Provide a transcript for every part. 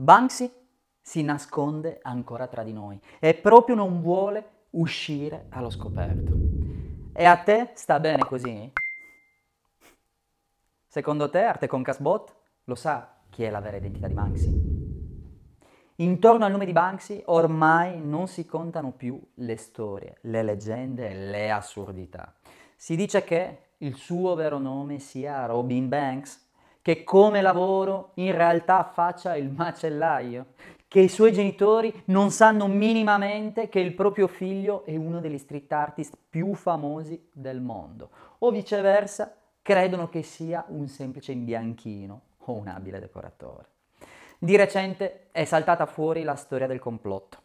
Banksy si nasconde ancora tra di noi e proprio non vuole uscire allo scoperto. E a te sta bene così? Secondo te Arte con Kasbot lo sa chi è la vera identità di Banksy? Intorno al nome di Banksy ormai non si contano più le storie, le leggende e le assurdità. Si dice che il suo vero nome sia Robin Banks, che come lavoro in realtà faccia il macellaio, che i suoi genitori non sanno minimamente che il proprio figlio è uno degli street artist più famosi del mondo, o viceversa credono che sia un semplice imbianchino o un abile decoratore. Di recente è saltata fuori la storia del complotto.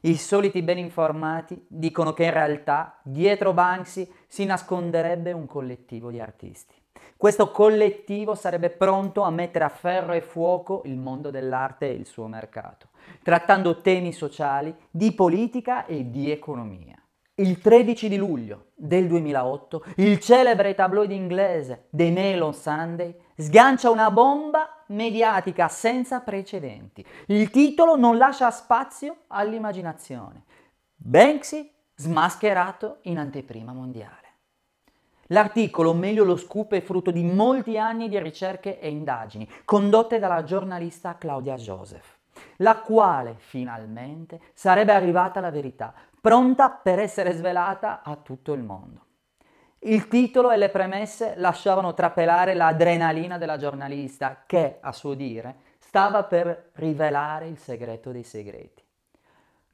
I soliti ben informati dicono che in realtà dietro Banksy si nasconderebbe un collettivo di artisti. Questo collettivo sarebbe pronto a mettere a ferro e fuoco il mondo dell'arte e il suo mercato, trattando temi sociali, di politica e di economia. Il 13 di luglio del 2008, il celebre tabloid inglese The Mail on Sunday sgancia una bomba mediatica senza precedenti. Il titolo non lascia spazio all'immaginazione. Banksy smascherato in anteprima mondiale. L'articolo, o meglio lo scoop, è frutto di molti anni di ricerche e indagini condotte dalla giornalista Claudia Joseph, la quale finalmente sarebbe arrivata alla verità, pronta per essere svelata a tutto il mondo. Il titolo e le premesse lasciavano trapelare l'adrenalina della giornalista che, a suo dire, stava per rivelare il segreto dei segreti.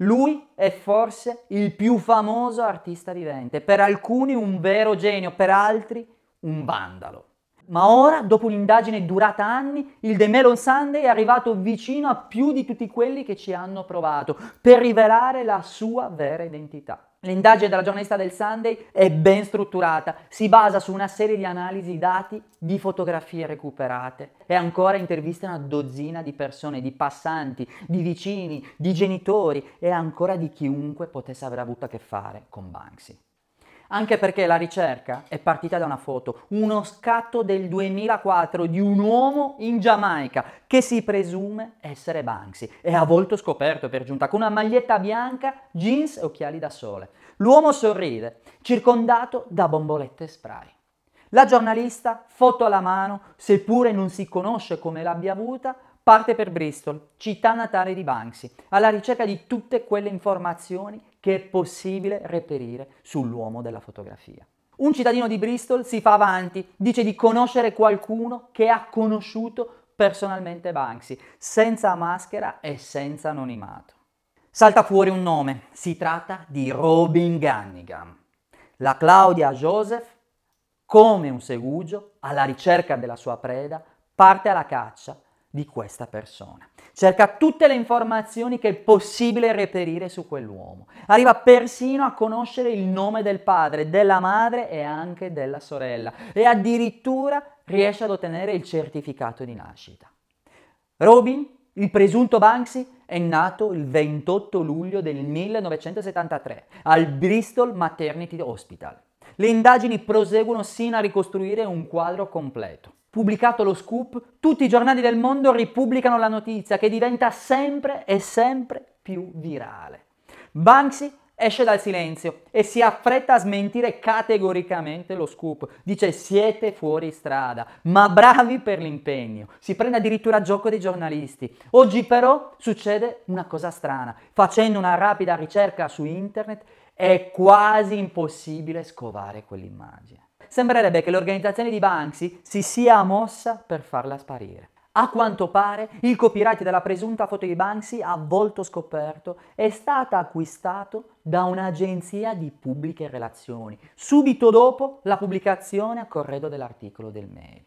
Lui è forse il più famoso artista vivente, per alcuni un vero genio, per altri un vandalo. Ma ora, dopo un'indagine durata anni, il The Mail on Sunday è arrivato vicino a più di tutti quelli che ci hanno provato per rivelare la sua vera identità. L'indagine della giornalista del Sunday è ben strutturata, si basa su una serie di analisi dati, di fotografie recuperate e ancora interviste a una dozzina di persone, di passanti, di vicini, di genitori e ancora di chiunque potesse aver avuto a che fare con Banksy. Anche perché la ricerca è partita da una foto, uno scatto del 2004 di un uomo in Giamaica che si presume essere Banksy e a volto scoperto per giunta, con una maglietta bianca, jeans e occhiali da sole. L'uomo sorride, circondato da bombolette e spray. La giornalista, foto alla mano, seppure non si conosce come l'abbia avuta, parte per Bristol, città natale di Banksy, alla ricerca di tutte quelle informazioni che è possibile reperire sull'uomo della fotografia. Un cittadino di Bristol si fa avanti, dice di conoscere qualcuno che ha conosciuto personalmente Banksy, senza maschera e senza anonimato. Salta fuori un nome, si tratta di Robin Gunningham. La Claudia Joseph, come un segugio, alla ricerca della sua preda, parte alla caccia di questa persona. Cerca tutte le informazioni che è possibile reperire su quell'uomo. Arriva persino a conoscere il nome del padre, della madre e anche della sorella e addirittura riesce ad ottenere il certificato di nascita. Robin, il presunto Banksy, è nato il 28 luglio del 1973 al Bristol Maternity Hospital. Le indagini proseguono sino a ricostruire un quadro completo. Pubblicato lo scoop, tutti i giornali del mondo ripubblicano la notizia che diventa sempre e sempre più virale. Banksy esce dal silenzio e si affretta a smentire categoricamente lo scoop. Dice: siete fuori strada, ma bravi per l'impegno. Si prende addirittura a gioco dei giornalisti. Oggi però succede una cosa strana. Facendo una rapida ricerca su internet è quasi impossibile scovare quell'immagine. Sembrerebbe che l'organizzazione di Banksy si sia mossa per farla sparire. A quanto pare, il copyright della presunta foto di Banksy a volto scoperto è stata acquistato da un'agenzia di pubbliche relazioni, subito dopo la pubblicazione a corredo dell'articolo del Mail.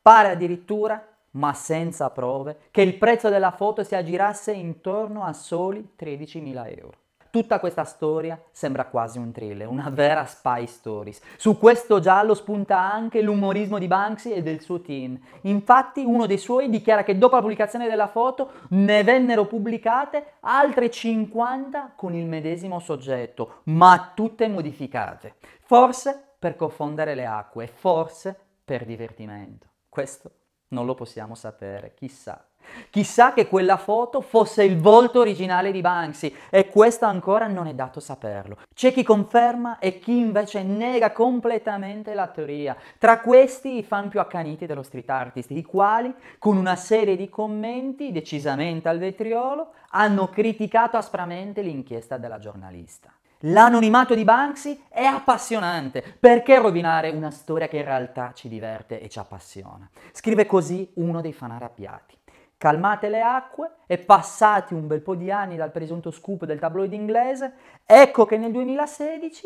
Pare addirittura, ma senza prove, che il prezzo della foto si aggirasse intorno a soli 13.000 euro. Tutta questa storia sembra quasi un thriller, una vera spy stories. Su questo giallo spunta anche l'umorismo di Banksy e del suo team. Infatti uno dei suoi dichiara che dopo la pubblicazione della foto ne vennero pubblicate altre 50 con il medesimo soggetto, ma tutte modificate. Forse per confondere le acque, forse per divertimento. Questo non lo possiamo sapere, chissà. Chissà che quella foto fosse il volto originale di Banksy, e questo ancora non è dato saperlo. C'è chi conferma e chi invece nega completamente la teoria. Tra questi i fan più accaniti dello street artist, i quali, con una serie di commenti decisamente al vetriolo, hanno criticato aspramente l'inchiesta della giornalista. L'anonimato di Banksy è appassionante, perché rovinare una storia che in realtà ci diverte e ci appassiona? Scrive così uno dei fan arrabbiati. Calmate le acque e passati un bel po' di anni dal presunto scoop del tabloid inglese, ecco che nel 2016,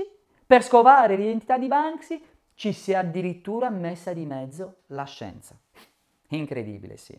per scovare l'identità di Banksy, ci si è addirittura messa di mezzo la scienza. Incredibile, sì.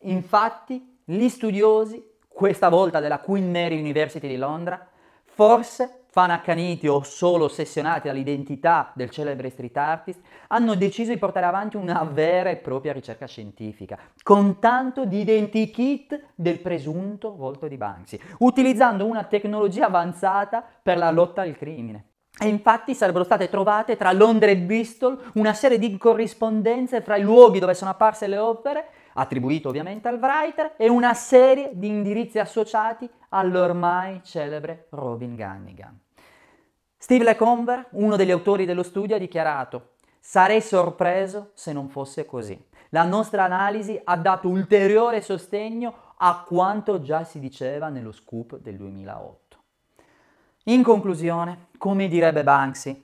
Infatti, gli studiosi, questa volta della Queen Mary University di Londra, forse fan accaniti o solo ossessionati dall'identità del celebre street artist, hanno deciso di portare avanti una vera e propria ricerca scientifica, con tanto di identikit del presunto volto di Banksy, utilizzando una tecnologia avanzata per la lotta al crimine. E infatti sarebbero state trovate tra Londra e Bristol una serie di corrispondenze fra i luoghi dove sono apparse le opere, attribuito ovviamente al writer, e una serie di indirizzi associati all'ormai celebre Robin Gunningham. Steve LeComber, uno degli autori dello studio, ha dichiarato: «Sarei sorpreso se non fosse così. La nostra analisi ha dato ulteriore sostegno a quanto già si diceva nello scoop del 2008. In conclusione, come direbbe Banksy,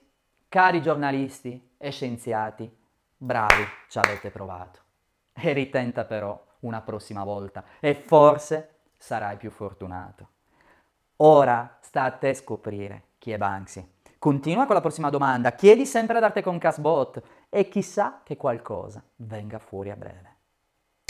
cari giornalisti e scienziati, bravi, ci avete provato. E ritenta però una prossima volta e forse sarai più fortunato. Ora sta a te scoprire chi è Banksy. Continua con la prossima domanda, chiedi sempre ad Arte con Kasbot e chissà che qualcosa venga fuori a breve.